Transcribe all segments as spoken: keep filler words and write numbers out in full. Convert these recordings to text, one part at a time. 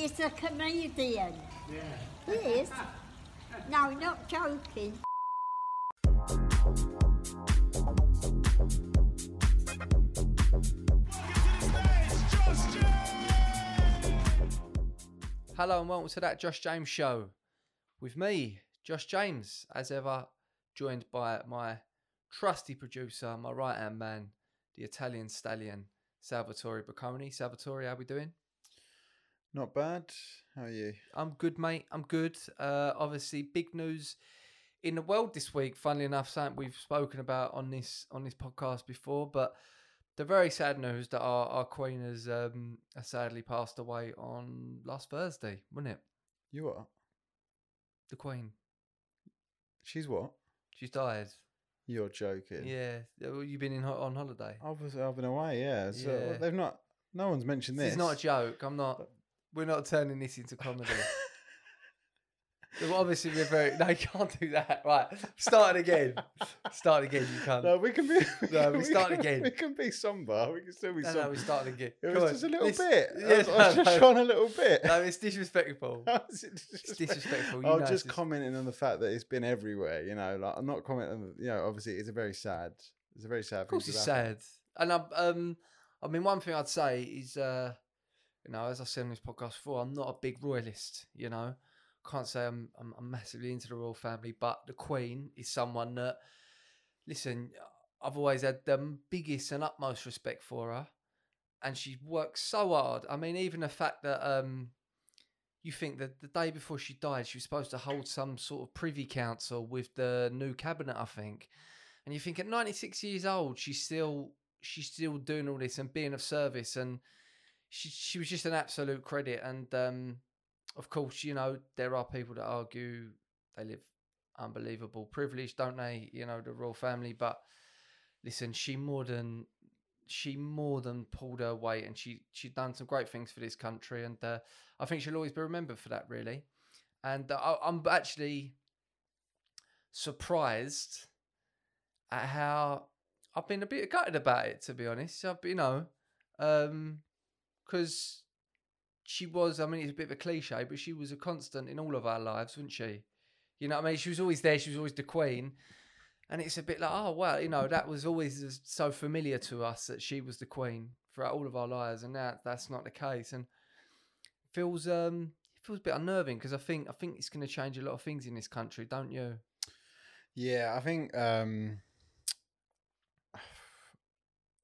He's a comedian. Yeah. He is. No, not joking. Hello and welcome to That Josh James Show. With me, Josh James, as ever, joined by my trusty producer, my right-hand man, the Italian stallion, Salvatore Bocconi. Salvatore, how we doing? Not bad. How are you? I'm good, mate. I'm good. Uh, obviously, big news in the world this week. Funnily enough, something we've spoken about on this on this podcast before, but the very sad news that our, our Queen has, um, has sadly passed away on last Thursday, wasn't it? You what? The Queen. She's what? She's died. You're joking. Yeah. You've been in on holiday. I've, I've been away, yeah. So yeah. They've not. No one's mentioned this. It's not a joke. I'm not. But, we're not turning this into comedy. Well, obviously, we're very... No, you can't do that. Right. Start it again. Start it again, you can't. No, we can be... No, we, we start can, again. We can be somber. We can still be no, somber. No, we start again. It Come was on. just a little this, bit. Yeah, I was, no, I was just no. trying a little bit. No, it's disrespectful. It disrespectful? It's disrespectful. You I was know, just dis- commenting on the fact that it's been everywhere, you know. Like, I'm not commenting on... You know, obviously, it's a very sad... It's a very sad thing. Of course it's sad. And, I, um, I mean, one thing I'd say is... Uh, You know, as I said on this podcast before, I'm not a big royalist, you know. Can't say I'm, I'm I'm massively into the royal family, but the Queen is someone that, listen, I've always had the biggest and utmost respect for her. And she works so hard. I mean, even the fact that um, you think that the day before she died, she was supposed to hold some sort of privy council with the new cabinet, I think. And you think at ninety-six years old, she's still, she's still doing all this and being of service and... She she was just an absolute credit. And, um, of course, you know, there are people that argue they live unbelievable privilege, don't they? You know, the royal family. But listen, she more than she more than pulled her weight and she, she'd done some great things for this country. And uh, I think she'll always be remembered for that, really. And uh, I'm actually surprised at how I've been a bit gutted about it, to be honest. I've, you know... Um, Because she was, I mean, it's a bit of a cliche, but she was a constant in all of our lives, wasn't she? You know what I mean? She was always there. She was always the Queen. And it's a bit like, oh, well, you know, that was always so familiar to us that she was the Queen throughout all of our lives. And now that's not the case. And it feels, um, it feels a bit unnerving because I think I think it's going to change a lot of things in this country, don't you? Yeah, I think um,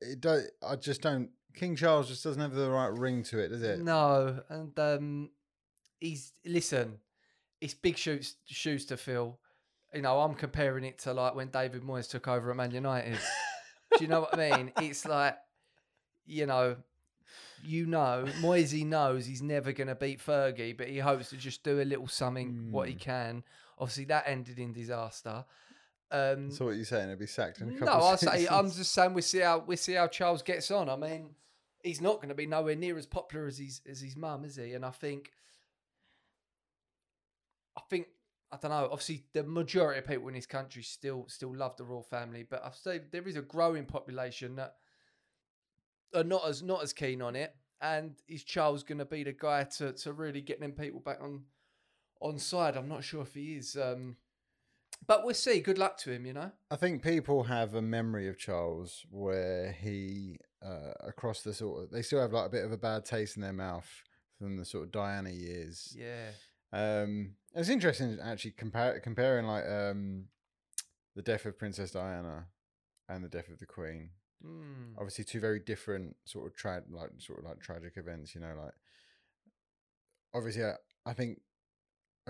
it don't, I just don't. King Charles just doesn't have the right ring to it, does it? No, and um, he's listen. It's big shoes shoes to fill. You know, I'm comparing it to like when David Moyes took over at Man United. Do you know what I mean? It's like, you know, you know, Moyes he knows he's never going to beat Fergie, but he hopes to just do a little something mm. what he can. Obviously, that ended in disaster. Um, so what you're saying? He'll be sacked in a couple. No, I say I'm just saying we see how we see how Charles gets on. I mean. He's not going to be nowhere near as popular as his as his mum, is he? And I think, I think, I don't know. Obviously, the majority of people in this country still still love the royal family, but I've said there is a growing population that are not as not as keen on it. And is Charles going to be the guy to to really get them people back on on side? I'm not sure if he is, um, but we'll see. Good luck to him, you know. I think people have a memory of Charles where he. Uh, across the sort of, they still have like a bit of a bad taste in their mouth from the sort of Diana years. Yeah. Um, it was interesting actually compar- comparing like um, the death of Princess Diana and the death of the Queen. Mm. Obviously, two very different sort of tra- like sort of like tragic events. You know, like obviously, I, I think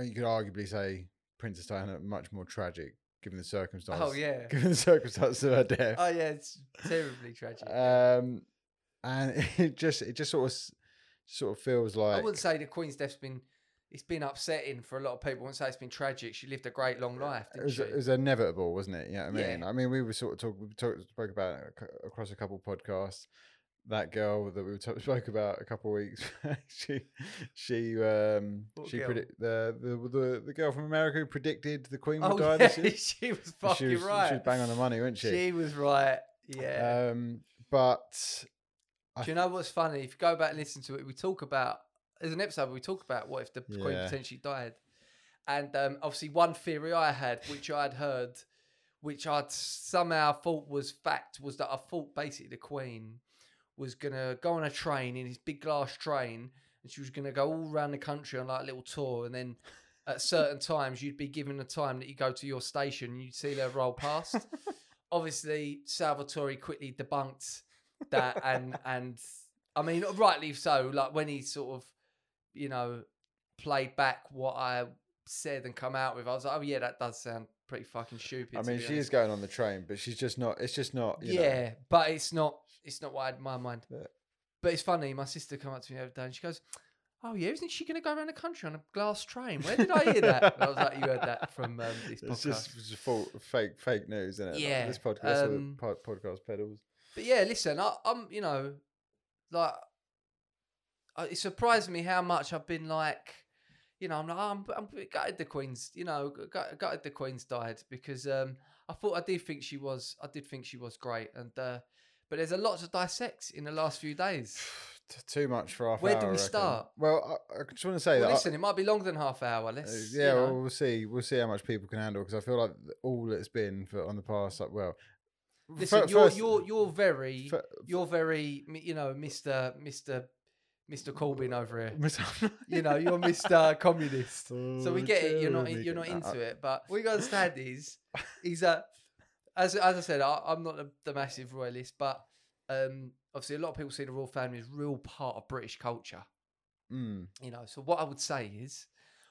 you could arguably say Princess Diana much more tragic. Given the circumstances, oh yeah, given the circumstances of her death, oh yeah, it's terribly tragic. Um, and it just it just sort of sort of feels like I wouldn't say the Queen's death's been it's been upsetting for a lot of people. I wouldn't say it's been tragic. She lived a great long life. Didn't it was, she? It was inevitable, wasn't it? You know what I mean? Yeah. I mean, we were sort of talk, we talk, spoke about it across a couple of podcasts. That girl that we talk, spoke about a couple of weeks, she she um what she predict the, the the the girl from America who predicted the Queen would oh, die. Yeah. This year. She was fucking she was, right. She was bang on the money, wasn't she? She was right. Yeah. Um, but do I, you know what's funny? If you go back and listen to it, we talk about there's an episode where we talk about what if the yeah. Queen potentially died. And um, obviously one theory I had, which I'd heard, which I'd somehow thought was fact, was that I thought basically the Queen was going to go on a train, in his big glass train, and she was going to go all around the country on like a little tour. And then at certain times, you'd be given the time that you go to your station and you'd see her roll past. Obviously, Salvatore quickly debunked that. And, and I mean, rightly so, like when he sort of, you know, played back what I said and come out with, I was like, oh yeah, that does sound pretty fucking stupid. I mean, she honest. is going on the train, but she's just not, it's just not, you yeah, know. But it's not, it's not what I had in my mind. Yeah. But it's funny, my sister came up to me the other day and she goes, oh yeah, isn't she going to go around the country on a glass train? Where did I hear that? And I was like, you heard that from um, this podcast. It's just, it's just full, fake, fake news, isn't it? Yeah. Like, this podcast, um, pod, podcast pedals. But yeah, listen, I, I'm, you know, like, it surprised me how much I've been like, you know, I'm like, oh, I'm, I'm gutted the Queen's, you know, gutted the Queen's died, because um, I thought I did think she was, I did think she was great. And, uh, but there's a lot to dissect in the last few days. Too much for half an hour. Where do we start? Well, I, I just want to say well, that. Listen, I, it might be longer than half an hour. Let's, yeah, you know. well, we'll see. We'll see how much people can handle, because I feel like all it's been for on the past, like, well. Listen, for, you're, first, you're, you're very, for, you're very, you know, Mister Mister Mister Corbyn over here. You know, you're Mister Communist. Oh, so we get it. You're not, you're not into it. But what you got to understand is, he's a, as as I said, I, I'm not the, the massive royalist, but um, obviously a lot of people see the royal family as a real part of British culture. Mm. You know, so what I would say is,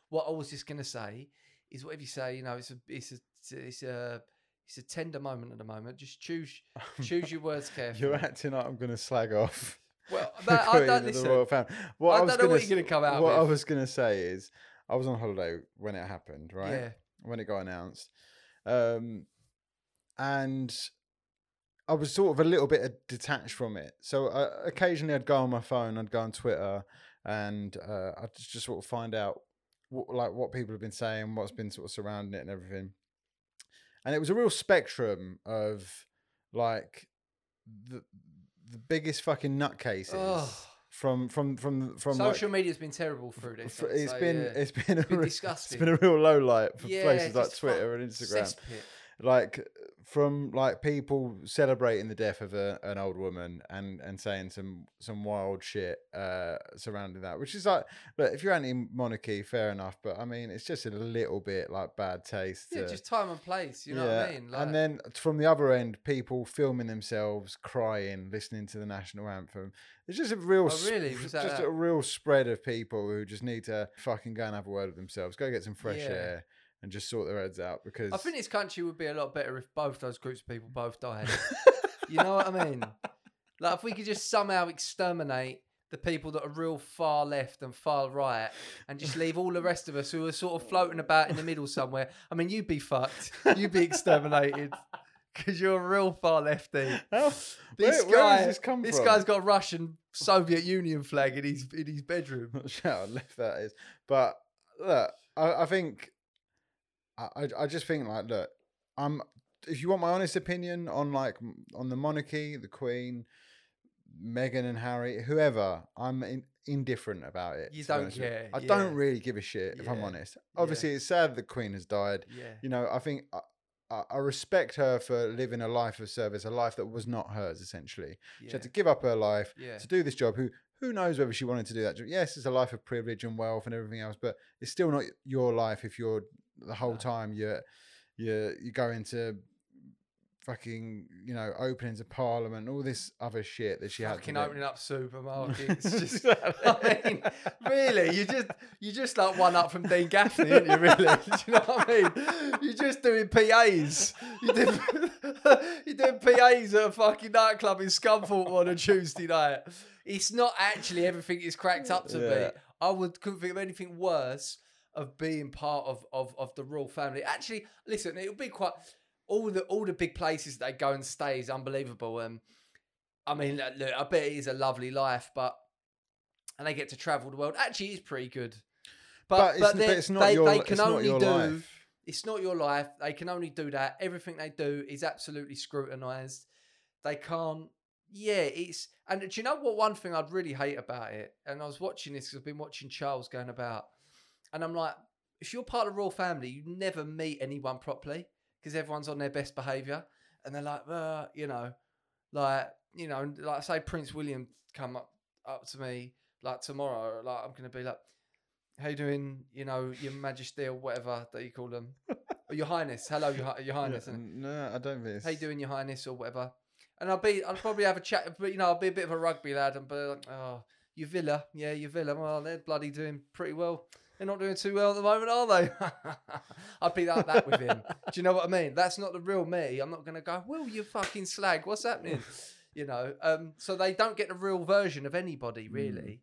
what I was just going to say is, whatever you say, you know, it's a, it's a, it's a, it's a tender moment at the moment. Just choose, choose your words carefully. You're acting like I'm going to slag off. Well, that, I don't listen. What I, I don't know gonna, what you're going to come out What with. I was going to say is, I was on holiday when it happened, right? Yeah. When it got announced. Um, and I was sort of a little bit detached from it. So I, occasionally I'd go on my phone, I'd go on Twitter, and uh, I'd just, just sort of find out what, like what people have been saying, what's been sort of surrounding it and everything. And it was a real spectrum of like the... the biggest fucking nutcases oh. from from from from social like, media's been terrible through this. For, it's, so, been, yeah. it's been it's been a re- disgusting. It's been a real low light for yeah, places like Twitter and Instagram. Cesspit. Like from like people celebrating the death of a, an old woman and, and saying some some wild shit uh, surrounding that, which is like, look, if you're anti-monarchy, fair enough, but I mean, it's just a little bit like bad taste. Yeah, to, just time and place, you know yeah. what I mean? Like, and then from the other end, people filming themselves, crying, listening to the national anthem. It's just a real, oh, really? Was that just that? a real spread of people who just need to fucking go and have a word with themselves, go get some fresh yeah. air. And just sort their heads out, because I think this country would be a lot better if both those groups of people both died. You know what I mean? Like if we could just somehow exterminate the people that are real far left and far right, and just leave all the rest of us who are sort of floating about in the middle somewhere. I mean, you'd be fucked. You'd be exterminated because you're a real far lefty. How? This where, guy, where does this come this from? Guy's got a Russian Soviet Union flag in his in his bedroom. I'm not sure how left that is, but look, I, I think. I I just think like, look, I'm if you want my honest opinion on like on the monarchy, the Queen, Meghan and Harry, whoever, I'm in, indifferent about it. You don't care. I yeah. don't really give a shit yeah. if I'm honest. Obviously, yeah. it's sad the Queen has died. Yeah. You know, I think I, I respect her for living a life of service, a life that was not hers essentially. Yeah. She had to give up her life yeah. to do this job. Who Who knows whether she wanted to do that job? Yes, it's a life of privilege and wealth and everything else, but it's still not your life if you're the whole no. time you're you you go into fucking, you know, openings of parliament and all this other shit that she fucking had fucking opening up supermarkets. Just, I mean, really, you just you just like one up from Dean Gaffney, aren't you? Really, do you know what I mean? You're just doing P As. You're doing, you're doing P As at a fucking nightclub in Scunthorpe on a Tuesday night. It's not actually everything it's cracked up to yeah. be. I would couldn't think of anything worse of being part of, of, of the royal family. Actually, listen, it'll be quite all the all the big places they go and stay is unbelievable. Um, I mean, look, I bet it is a lovely life, but and they get to travel the world. Actually, it's pretty good, but but, but, it's, but it's not they, your. They can it's only not your do. Life. It's not your life. They can only do that. Everything they do is absolutely scrutinized. They can't. Yeah, it's... And do you know what one thing I'd really hate about it? And I was watching this because I've been watching Charles going about. And I'm like, if you're part of the royal family, you never meet anyone properly because everyone's on their best behaviour. And they're like, uh, you know, like, you know, like say Prince William come up, up to me like tomorrow. Like I'm going to be like, how you doing, you know, Your Majesty or whatever that you call them. Or Your Highness. Hello, Your, your Highness. And, no, I don't miss. How you doing, Your Highness or whatever. And I'll be, I'll probably have a chat, but you know, I'll be a bit of a rugby lad and be like, oh, your Villa, yeah, your Villa, well, they're bloody doing pretty well. They're not doing too well at the moment, are they? I'd be like that with him. Do you know what I mean? That's not the real me. I'm not going to go, well, you fucking slag, what's happening? You know, um, so they don't get the real version of anybody, really.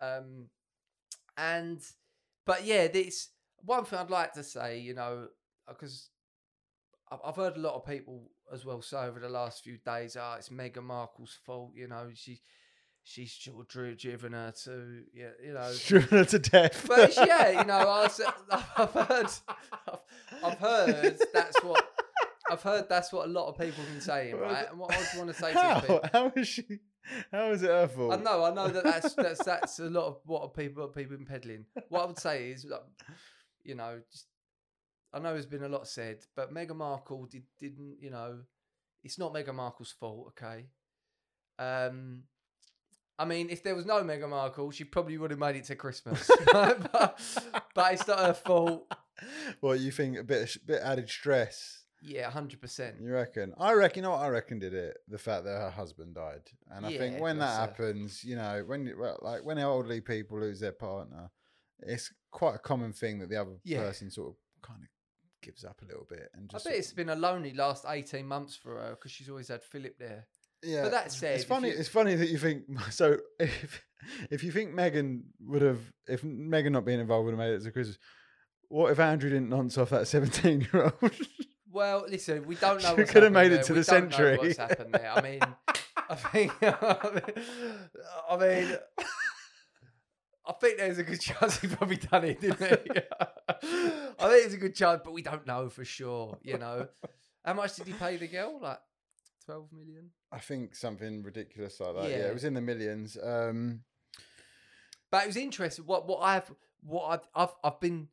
Mm. Um, and, but yeah, this one thing I'd like to say, you know, because I've heard a lot of people as well say over the last few days, ah, oh, it's Meghan Markle's fault, you know, she, she's sort of driven her to, yeah, you know. Driven her to death. But yeah, you know, I was, I've heard, I've, I've heard that's what, I've heard that's what a lot of people have been saying, right? And what I want to say how? to people. How is she, how is it her fault? I know, I know that that's, that's, that's a lot of what people, what people have been peddling. What I would say is, like, you know, just, I know there's been a lot said, but Meghan Markle did, didn't, you know, it's not Meghan Markle's fault, okay? Um, I mean, if there was no Meghan Markle, she probably would have made it to Christmas. Right? But, but it's not her fault. Well, you think a bit of, bit added stress. Yeah, one hundred percent. You reckon? I reckon, you know what I reckon did it? The fact that her husband died. And I yeah, think when that happens, a... you know, when well, like when elderly people lose their partner, it's quite a common thing that the other yeah. person sort of kind of gives up a little bit, and just I bet it's been a lonely last eighteen months for her because she's always had Philip there. Yeah, but that said, it's funny. You... It's funny that you think so. If if you think Meghan would have, if Meghan not being involved would have made it to Christmas, what if Andrew didn't nonce off that seventeen-year-old? Well, listen, we don't know. She could have made it there. to we the don't century. Know what's happened there? I mean, I think. I mean. I mean I think there's a good chance he probably done it, didn't he? I think it's a good chance, but we don't know for sure, you know. How much did he pay the girl? Like twelve million? I think something ridiculous like that. Yeah, yeah, it was in the millions. Um... But it was interesting. What what I've what I've I've I've been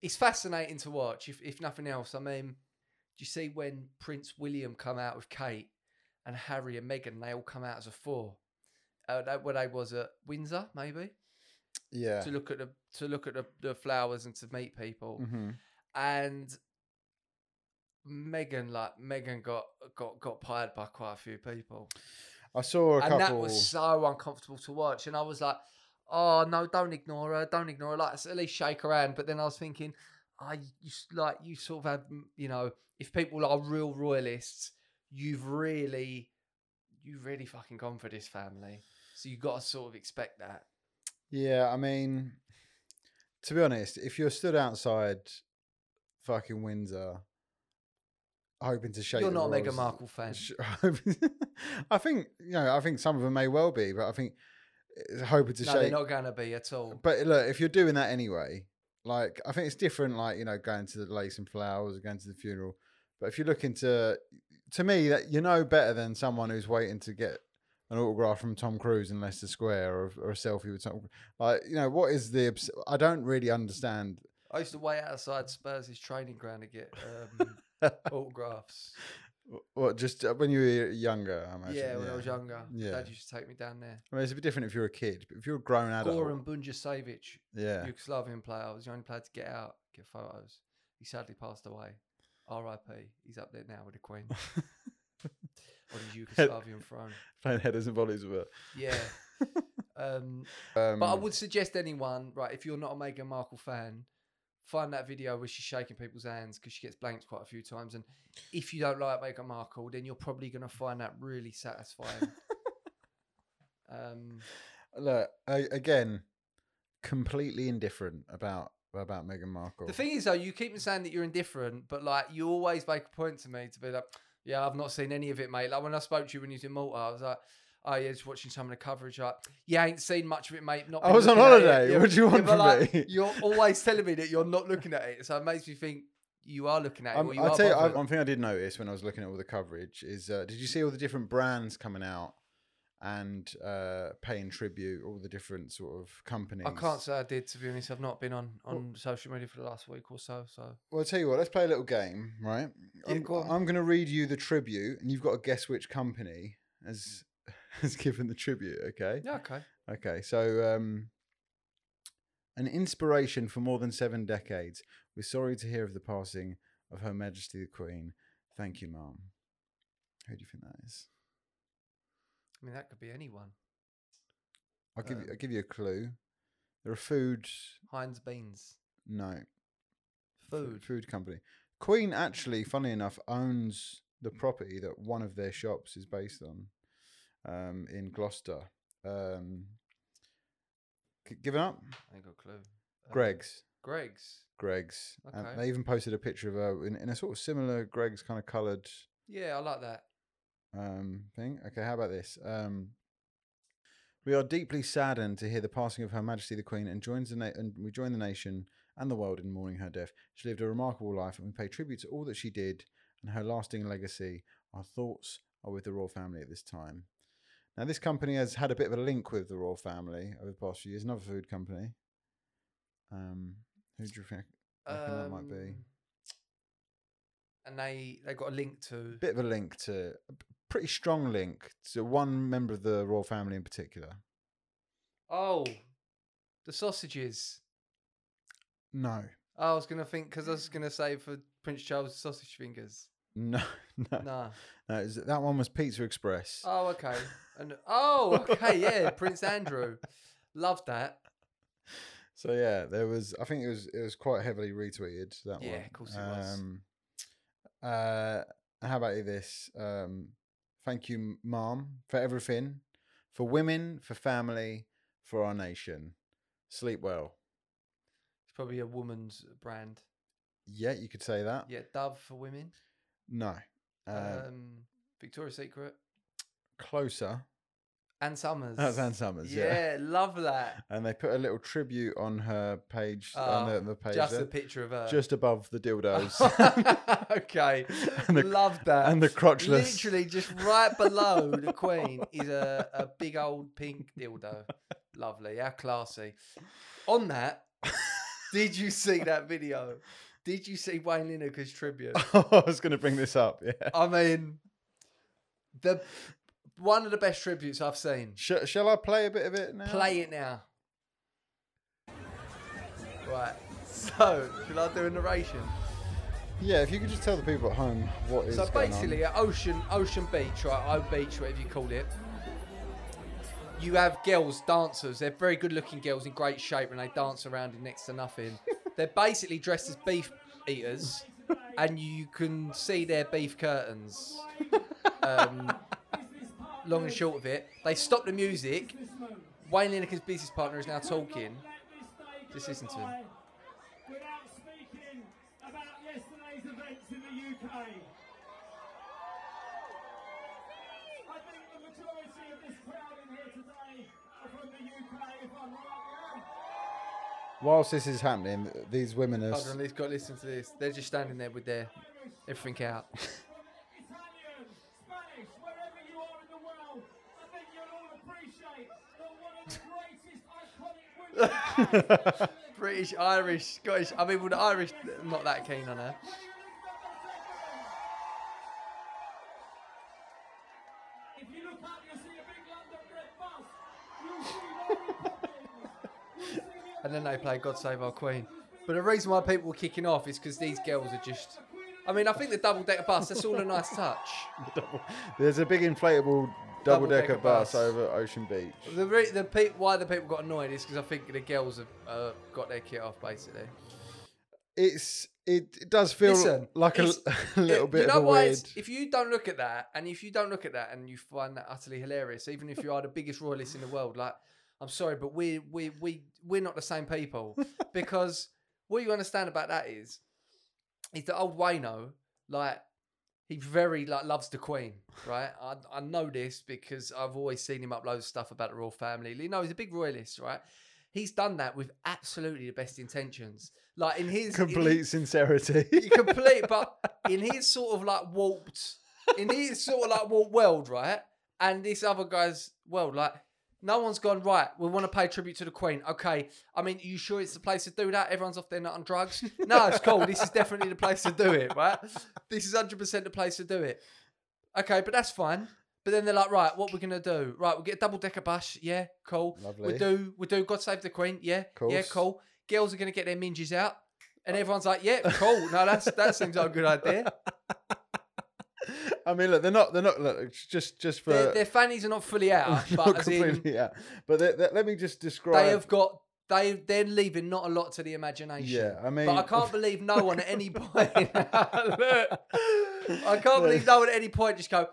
it's fascinating to watch, if if nothing else. I mean, do you see when Prince William come out with Kate and Harry and Meghan, they all come out as a four? Uh, that where they was at Windsor, maybe? Yeah, to look at the to look at the, the flowers and to meet people, mm-hmm. and Meghan like Meghan got got got pied by quite a few people. I saw a and couple, and that was so uncomfortable to watch. And I was like, oh no, don't ignore her, don't ignore her. Like at least shake her hand. But then I was thinking, I oh, like you sort of have, you know, if people are real royalists, you've really you've really fucking gone for this family, so you've got to sort of expect that. Yeah, I mean, to be honest, if you're stood outside fucking Windsor, hoping to shake, you're not a Meghan Markle fan. I think you know. I think some of them may well be, but I think hoping to no, shake. They're not going to be at all. But look, if you're doing that anyway, like I think it's different. Like you know, going to the lace and flowers, or going to the funeral. But if you're looking to, to me, that you know better than someone who's waiting to get an autograph from Tom Cruise in Leicester Square, or, or a selfie with Tom Cruise. Like, you know, what is the... Obs- I don't really understand. I used to wait outside Spurs' training ground to get um, autographs. What, just when you were younger, I imagine? Yeah, when yeah. I was younger. Yeah. Dad used to take me down there. I mean, it's a bit different if you're a kid, but if you're a grown adult... Goran Bunjasevic, yeah. Yugoslavian player, was the only player to get out, get photos. He sadly passed away. R I P. He's up there now with the Queen. On his Yugoslavian throne. Playing headers and volleys with her. Yeah. Um, um, but I would suggest anyone, right, if you're not a Meghan Markle fan, find that video where she's shaking people's hands because she gets blanked quite a few times. And if you don't like Meghan Markle, then you're probably going to find that really satisfying. um, Look, I, again, completely indifferent about about Meghan Markle. The thing is, though, you keep saying that you're indifferent, but like you always make a point to me to be like, yeah, I've not seen any of it, mate. Like when I spoke to you when you was in Malta, I was like, oh yeah, just watching some of the coverage. Like, yeah, I ain't seen much of it, mate. Not I was on holiday. What do you want yeah, from like, me? You're always telling me that you're not looking at it. So it makes me think you are looking at it. Or you I'll are tell you, I, one thing I did notice when I was looking at all the coverage is, uh, did you see all the different brands coming out and uh, paying tribute, all the different sort of companies. I can't say I did, to be honest. I've not been on, on well, social media for the last week or so. So well, I'll tell you what, let's play a little game, right? Yeah, I'm, go on. I'm going to read you the tribute, and you've got to guess which company has, has given the tribute, okay? Yeah, okay. Okay, so um, an inspiration for more than seven decades. We're sorry to hear of the passing of Her Majesty the Queen. Thank you, Mum. Who do you think that is? I mean, that could be anyone. I'll give um, you. I'll give you a clue. There are food. Heinz Beans. No. Food. F- food company. Queen actually, funny enough, owns the property that one of their shops is based on, um, in Gloucester. Um, c- give it up. I ain't got a clue. Um, Greg's. Greg's. Greg's. Okay. And they even posted a picture of her in, in a sort of similar Greg's kind of coloured. Yeah, I like that. Um, thing. Okay, how about this? Um, we are deeply saddened to hear the passing of Her Majesty the Queen, and joins the na- and we join the nation and the world in mourning her death. She lived a remarkable life, and we pay tribute to all that she did and her lasting legacy. Our thoughts are with the royal family at this time. Now, this company has had a bit of a link with the royal family over the past few years. Another food company. Um, who do you think um, that might be? And they they got a link to bit of a link to. Pretty strong link to one member of the royal family in particular. Oh, the sausages. No. I was gonna think because I was gonna say for Prince Charles sausage fingers. No, no, no. no that one was Pizza Express. Oh, okay. And oh, okay, yeah, Prince Andrew, loved that. So yeah, there was. I think it was it was quite heavily retweeted. That yeah, one. Yeah, of course it um, was. Uh, how about you this? Um, Thank you, Mom, for everything, for women, for family, for our nation. Sleep well. It's probably a woman's brand. Yeah, you could say that. Yeah, Dove for women. No. Uh, um, Victoria's Secret. Closer. Ann Summers. That's Ann Summers, yeah. Yeah, love that. And they put a little tribute on her page. Oh, on the, on the page just there, a picture of her. Just above the dildos. Okay, the, love that. And the crotchless. Literally just right below the Queen is a, a big old pink dildo. Lovely, how classy. On that, did you see that video? Did you see Wayne Lineker's tribute? I was going to bring this up, yeah. I mean, the... One of the best tributes I've seen. Sh- shall I play a bit of it now? Play it now. Right. So, shall I do a narration? Yeah, if you could just tell the people at home what is going on. So basically, at Ocean Ocean Beach, right, O Beach, whatever you call it, you have girls, dancers. They're very good-looking girls in great shape, and they dance around in next to nothing. They're basically dressed as beef eaters, and you can see their beef curtains. Um... Long and short of it, they stopped the music. Wayne Lineker's business partner is now talking. Just listen to him. Without speaking about yesterday's events in the U K, I think the majority of this crowd in here today are from the U K. If I'm right now. Whilst this is happening, these women are. Hold on, they've got to listen to this. They're just standing there with their everything out. British, Irish, Scottish. I mean, well, the Irish, I'm not that keen on her. If you look up, you'll see a big London red bus. You'll see Mary Poppins. And then they play God Save Our Queen. But the reason why people were kicking off is because these girls are just. I mean, I think the double-decker bus, that's all a nice touch. There's a big inflatable double-decker double bus, bus over Ocean Beach. The re- the pe- why the people got annoyed is because I think the girls have uh, got their kit off, basically. It's It, it does feel Listen, like a, a little it, bit you know of a weird... If you don't look at that, and if you don't look at that, and you find that utterly hilarious, even if you are the biggest royalist in the world, like, I'm sorry, but we, we, we, we're not the same people. Because what you understand about that is... He's the old Wayno, like, he very, like, loves the Queen, right? I I know this because I've always seen him upload stuff about the royal family. You know, he's a big royalist, right? He's done that with absolutely the best intentions. Like, in his... Complete in his, sincerity. Complete, but in his sort of, like, warped... In his sort of, like, warped world, right? and this other guy's, well, like, no one's gone, right, we want to pay tribute to the Queen. Okay, I mean, are you sure it's the place to do that? Everyone's off their nut on drugs? No, it's cool. This is definitely the place to do it, right? This is one hundred percent the place to do it. Okay, but that's fine. But then they're like, right, what we're going to do? Right, we'll get a double-decker bus. Yeah, cool. Lovely. We do, we do God Save the Queen. Yeah, yeah, cool. Girls are going to get their minges out. And everyone's like, yeah, cool. No, that's that seems like a good idea. I mean, look, they're not, they're not, look, just, just for... Their, their fannies are not fully out. But not completely in, out. But they're, they're, let me just describe... They have got, they, they're leaving not a lot to the imagination. Yeah, I mean... But I can't believe no one at any point... Look, I can't believe no one at any point just go,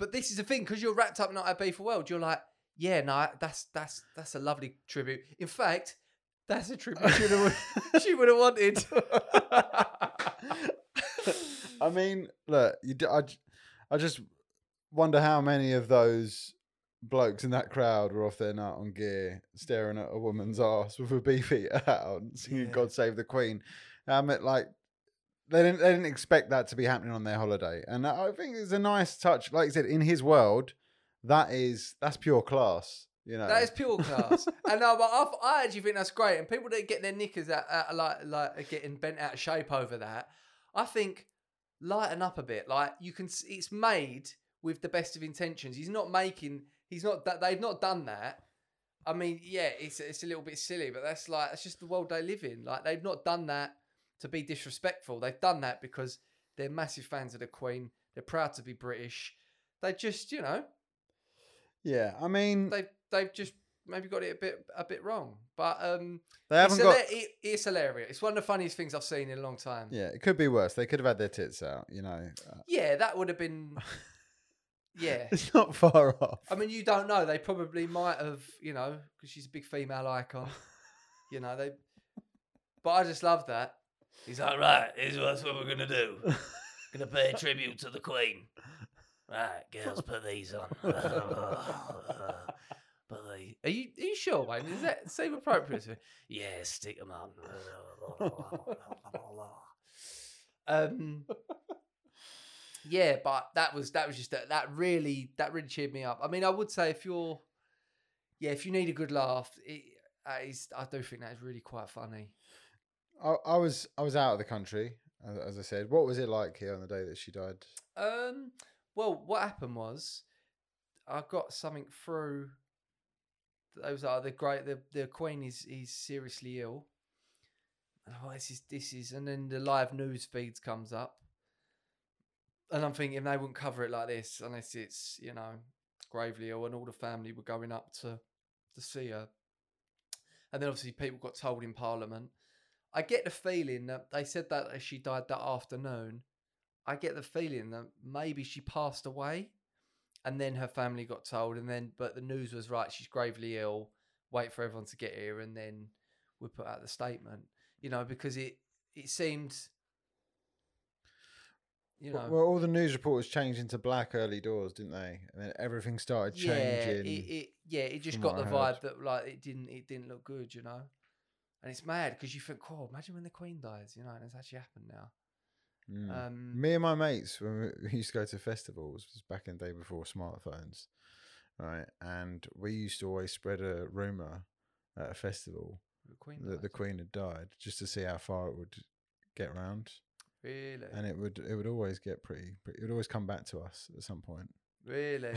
but this is the thing, because you're wrapped up in that Ibiza world, you're like, yeah, no, that's, that's, that's a lovely tribute. In fact, that's a tribute she would have, she would have wanted. I mean, look, you do, I, I just wonder how many of those blokes in that crowd were off their nut on gear, staring at a woman's ass with a beef eater hat on, singing yeah. God Save the Queen. I mean, like, they didn't, they didn't expect that to be happening on their holiday. And I think it's a nice touch. Like you said, in his world, that is, that's pure class. You know. That is pure class. And no, but I've, I actually think that's great. And people that get their knickers out, out, like, like are getting bent out of shape over that, I think... Lighten up a bit. Like, you can, it's made with the best of intentions. He's not making, he's not, they've not done that. I mean, yeah, it's it's a little bit silly, but that's like, that's just the world they live in. Like, they've not done that to be disrespectful. They've done that because they're massive fans of the Queen. They're proud to be British. They just, you know. Yeah, I mean. They've, they've just maybe got it a bit, a bit wrong. But um, they haven't it's, got... it, it's hilarious. It's one of the funniest things I've seen in a long time. Yeah, it could be worse. They could have had their tits out, you know. Yeah, that would have been... Yeah. It's not far off. I mean, you don't know. They probably might have, you know, because she's a big female icon. You know, they... But I just love that. He's like, right, here's what we're going to do. Going to pay a tribute to the Queen. Right, girls, put these on. But they, are you are you sure, Wayne? Is that seem appropriate to me? Yeah, stick them on. um, yeah, but that was that was just that, that really that really cheered me up. I mean, I would say if you're, yeah, if you need a good laugh, it, is, I do think that is really quite funny. I, I was I was out of the country, as, as I said. What was it like here on the day that she died? Um, well, what happened was, I got something through. I was like, the great, the, the Queen is is seriously ill. Oh, this is this is, and then the live news feeds comes up, and I'm thinking they wouldn't cover it like this unless it's, you know, gravely ill, and all the family were going up to to see her, and then obviously people got told in Parliament. I get the feeling that they said that as she died that afternoon. I get the feeling that maybe she passed away. And then her family got told, and then, but the news was right, she's gravely ill, wait for everyone to get here, and then we put out the statement, you know, because it, it seemed, you know. Well, well, all the news reporters changed into black early doors, didn't they? And then everything started changing. Yeah, it, it, yeah, it just got the vibe that, like, it didn't, it didn't look good, you know. And it's mad, because you think, oh, imagine when the Queen dies, you know, and it's actually happened now. Mm. Um, Me and my mates, when we used to go to festivals, was back in the day before smartphones, right? And we used to always spread a rumor at a festival the Queen that died. the Queen had died, just to see how far it would get round. Really? And it would, it would always get pretty, pretty it would always come back to us at some point. Really?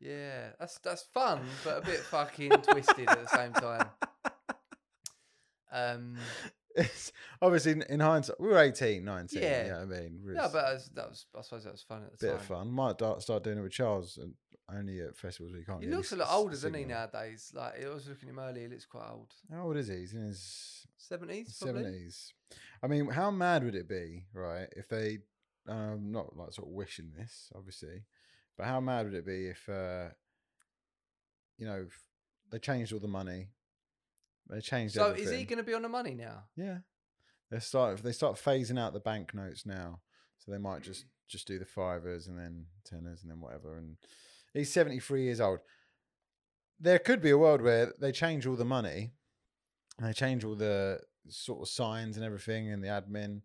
Yeah, that's that's fun, but a bit fucking twisted at the same time. Um. It's obviously, in, in hindsight, we were eighteen, nineteen. Yeah, you know what I mean, we yeah, but I, was, that was, I suppose that was fun at the bit time. Bit of fun. Might da- start doing it with Charles, and only at festivals we can't. He looks a lot older, doesn't he, nowadays? Like, I was looking at him earlier, he looks quite old. How old is he? He's in his seventies. Seventies. I mean, how mad would it be, right? If they, um, not like sort of wishing this, obviously, but how mad would it be if, uh, you know, they changed all the money. They changed so everything. Is he going to be on the money now? Yeah, they start they start phasing out the banknotes now, so they might just just do the fivers and then tenners and then whatever. And he's seventy-three years old. There could be a world where they change all the money, and they change all the sort of signs and everything and the admin,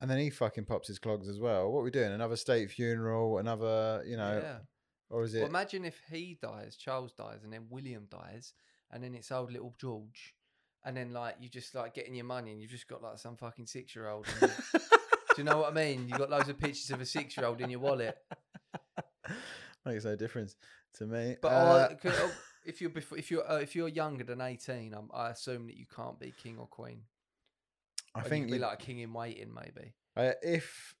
and then he fucking pops his clogs as well. What are we doing? Another state funeral? Another, you know? Yeah. Or is it? Well, imagine if he dies, Charles dies, and then William dies, and then it's old little George, and then like you just like getting your money, and you've just got like some fucking six year old. Do you know what I mean? You've got loads of pictures of a six year old in your wallet. Makes no difference to me. But uh, I, could, oh, if you're before, if you're uh, if you're younger than eighteen, um, I assume that you can't be king or queen. I or think you'd be you, like a king in waiting, maybe. Uh, if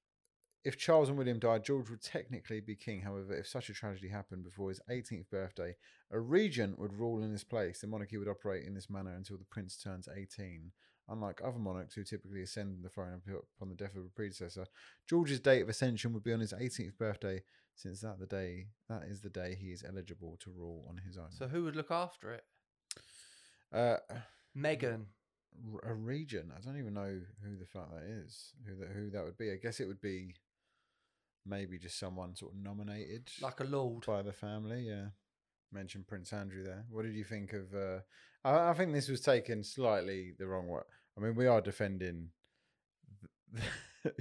if Charles and William died, George would technically be king. However, if such a tragedy happened before his eighteenth birthday, a regent would rule in his place. The monarchy would operate in this manner until the prince turns eighteen. Unlike other monarchs who typically ascend the throne upon the death of a predecessor, George's date of ascension would be on his eighteenth birthday, since that the day that is the day he is eligible to rule on his own. So who would look after it? Uh, Meghan. A regent. I don't even know who the fuck that is. Who that who that would be? I guess it would be maybe just someone sort of nominated, like a lord by the family. Yeah. Mentioned Prince Andrew there. What did you think of? Uh, I, I think this was taken slightly the wrong way. I mean, we are defending.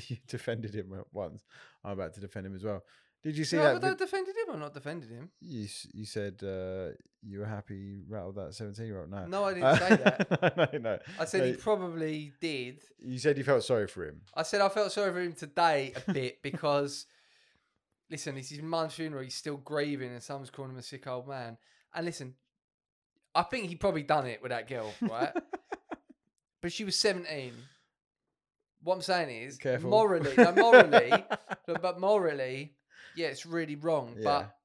You defended him once. I'm about to defend him as well. Did you see no, that? But I defended him. I'm not defended him. You you said uh, you were happy you rattled that seventeen-year-old. No, no, I didn't uh, say that. no, no. I said no, he probably did. You said you felt sorry for him. I said I felt sorry for him today a bit because. Listen, it's his mum's funeral. He's still grieving, and someone's calling him a sick old man. And listen, I think he probably done it with that girl, right? But she was seventeen. What I'm saying is, Careful. morally, no, morally, but morally, yeah, it's really wrong. Yeah. But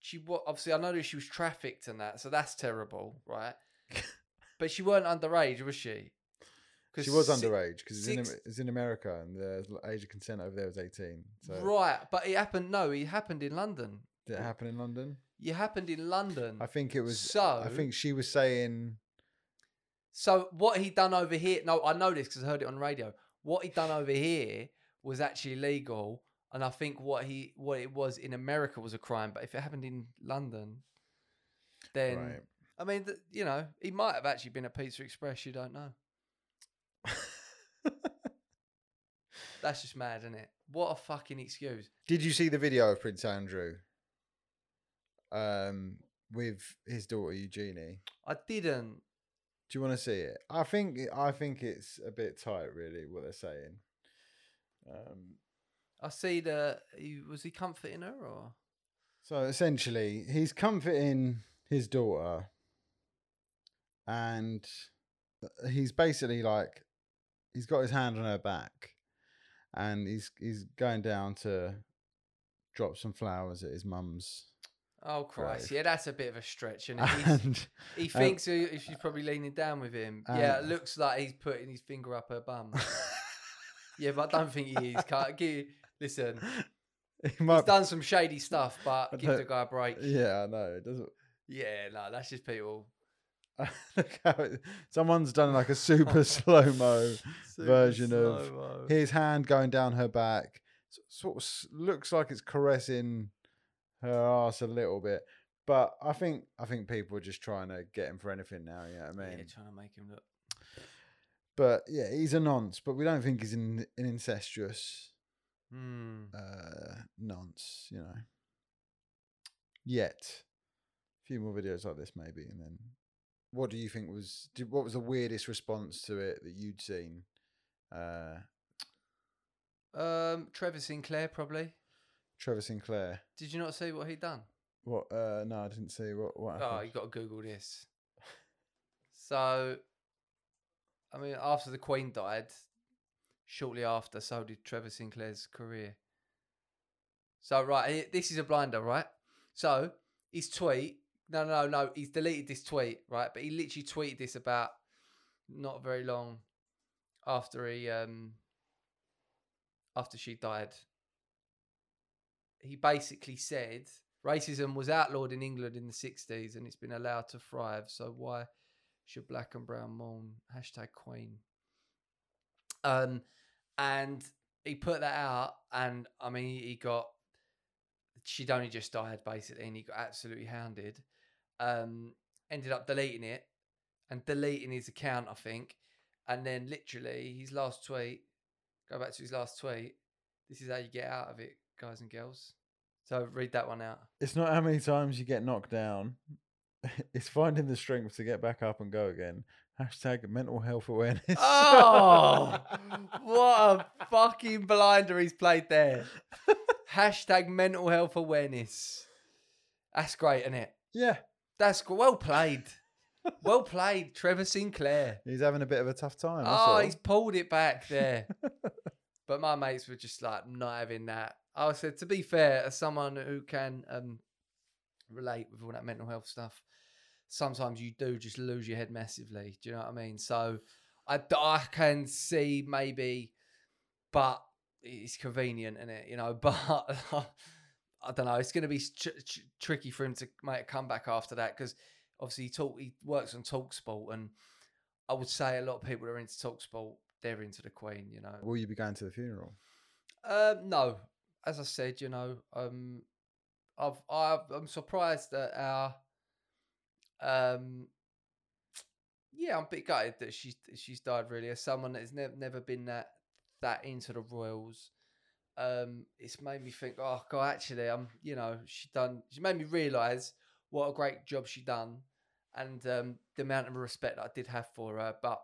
she, obviously, I know that she was trafficked and that, so that's terrible, right? But she weren't underage, was she? She was six, underage because it's, it's in America and the age of consent over there was eighteen. So. Right, but it happened. No, it happened in London. Did it happen in London? It happened in London. I think it was. So I think she was saying. So what he done over here? No, I know this because I heard it on the radio. What he done over here was actually legal, and I think what he what it was in America was a crime. But if it happened in London, then right. I mean, you know, he might have actually been at Pizza Express. You don't know. That's just mad, isn't it? What a fucking excuse. Did you see the video of Prince Andrew um, with his daughter Eugenie? I didn't. Do you want to see it? I think I think it's a bit tight, really, what they're saying. Um, I see the. He, was he comforting her or? So essentially, he's comforting his daughter, and he's basically like. He's got his hand on her back and he's he's going down to drop some flowers at his mum's. Oh, Christ. Grave. Yeah, that's a bit of a stretch. Isn't it? And he thinks um, he, she's probably leaning down with him. Um, yeah, it looks like he's putting his finger up her bum. Yeah, but I don't think he is. Can't give, listen, he might, he's done some shady stuff, but give the guy a break. Yeah, I know. It doesn't. Yeah, no, that's just people. Look how it, someone's done like a super slow mo version slow-mo. Of his hand going down her back, sort of looks like it's caressing her ass a little bit, but I think I think people are just trying to get him for anything now. You know what I mean? Yeah, trying to make him look. But yeah, he's a nonce, but we don't think he's in, an incestuous mm. uh, nonce, you know. Yet, a few more videos like this maybe, and then. What do you think was? Did, what was the weirdest response to it that you'd seen? Uh, um, Trevor Sinclair, probably. Trevor Sinclair. Did you not see what he'd done? What? Uh, no, I didn't see what. What happened? Oh, you got to Google this. So, I mean, after the Queen died, shortly after, so did Trevor Sinclair's career. So, right, this is a blinder, right? So, his tweet. No, no, no. He's deleted this tweet, right? But he literally tweeted this about not very long after he, um, after she died. He basically said, racism was outlawed in England in the sixties and it's been allowed to thrive. So why should black and brown mourn? Hashtag Queen. Um, and he put that out and, I mean, he got, she'd only just died basically and he got absolutely hounded. Um, ended up deleting it and deleting his account, I think. And then literally his last tweet, go back to his last tweet. This is how you get out of it, guys and girls. So read that one out. It's not how many times you get knocked down. It's finding the strength to get back up and go again. Hashtag mental health awareness. Oh, what a fucking blinder he's played there. Hashtag mental health awareness. That's great, isn't it? Yeah. That's well played. Well played, Trevor Sinclair. He's having a bit of a tough time. Oh, he's pulled it back there. But my mates were just like not having that. I said, to be fair, as someone who can um, relate with all that mental health stuff, sometimes you do just lose your head massively. Do you know what I mean? So I, I can see maybe, but it's convenient, isn't it? You know, but I don't know. It's going to be tr- tr- tricky for him to make a comeback after that because obviously he, talk, he works on TalkSport, and I would say a lot of people that are into TalkSport, they're into the Queen, you know. Will you be going to the funeral? Uh, no. As I said, you know, um, I've, I've, I'm surprised that our, um, yeah, I'm a bit gutted that she's she's died. Really, as someone that has ne- never been that that into the royals, um, it's made me think. Oh God, actually, I'm, you know, she done. She made me realise what a great job she done, and um, the amount of respect that I did have for her. But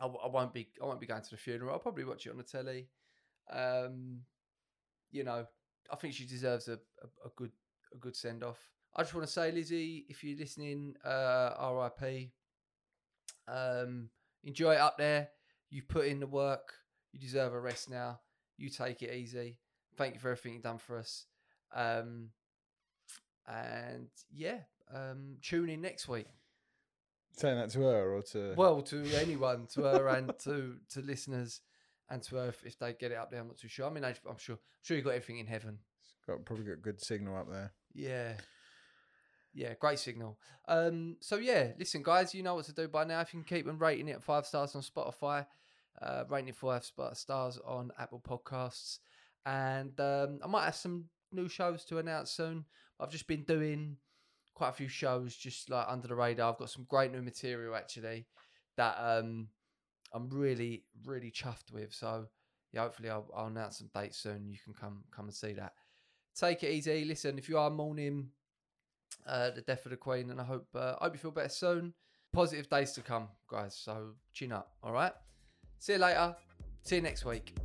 I, I won't be, I won't be going to the funeral. I'll probably watch it on the telly. Um. You know, I think she deserves a, a, a good a good send off. I just want to say, Lizzie, if you're listening, uh, R I P. Um, enjoy it up there. You put in the work. You deserve a rest now. You take it easy. Thank you for everything you've done for us. Um, and yeah, um, tune in next week. Saying that to her or to well to anyone, to her and to to listeners. And to Earth, if they get it up there, I'm not too sure. I mean, I'm sure, I'm sure you got everything in heaven. It's got probably got good signal up there. Yeah, yeah, great signal. Um, so yeah, listen, guys, you know what to do by now. If you can keep on rating it five stars on Spotify, uh, rating it five stars on Apple Podcasts, and um, I might have some new shows to announce soon. I've just been doing quite a few shows, just like under the radar. I've got some great new material actually that. Um, I'm really, really chuffed with. So, yeah, hopefully I'll, I'll announce some dates soon. You can come come and see that. Take it easy. Listen, if you are mourning uh, the death of the Queen, and I hope, uh, hope you feel better soon. Positive days to come, guys. So, chin up, all right? See you later. See you next week.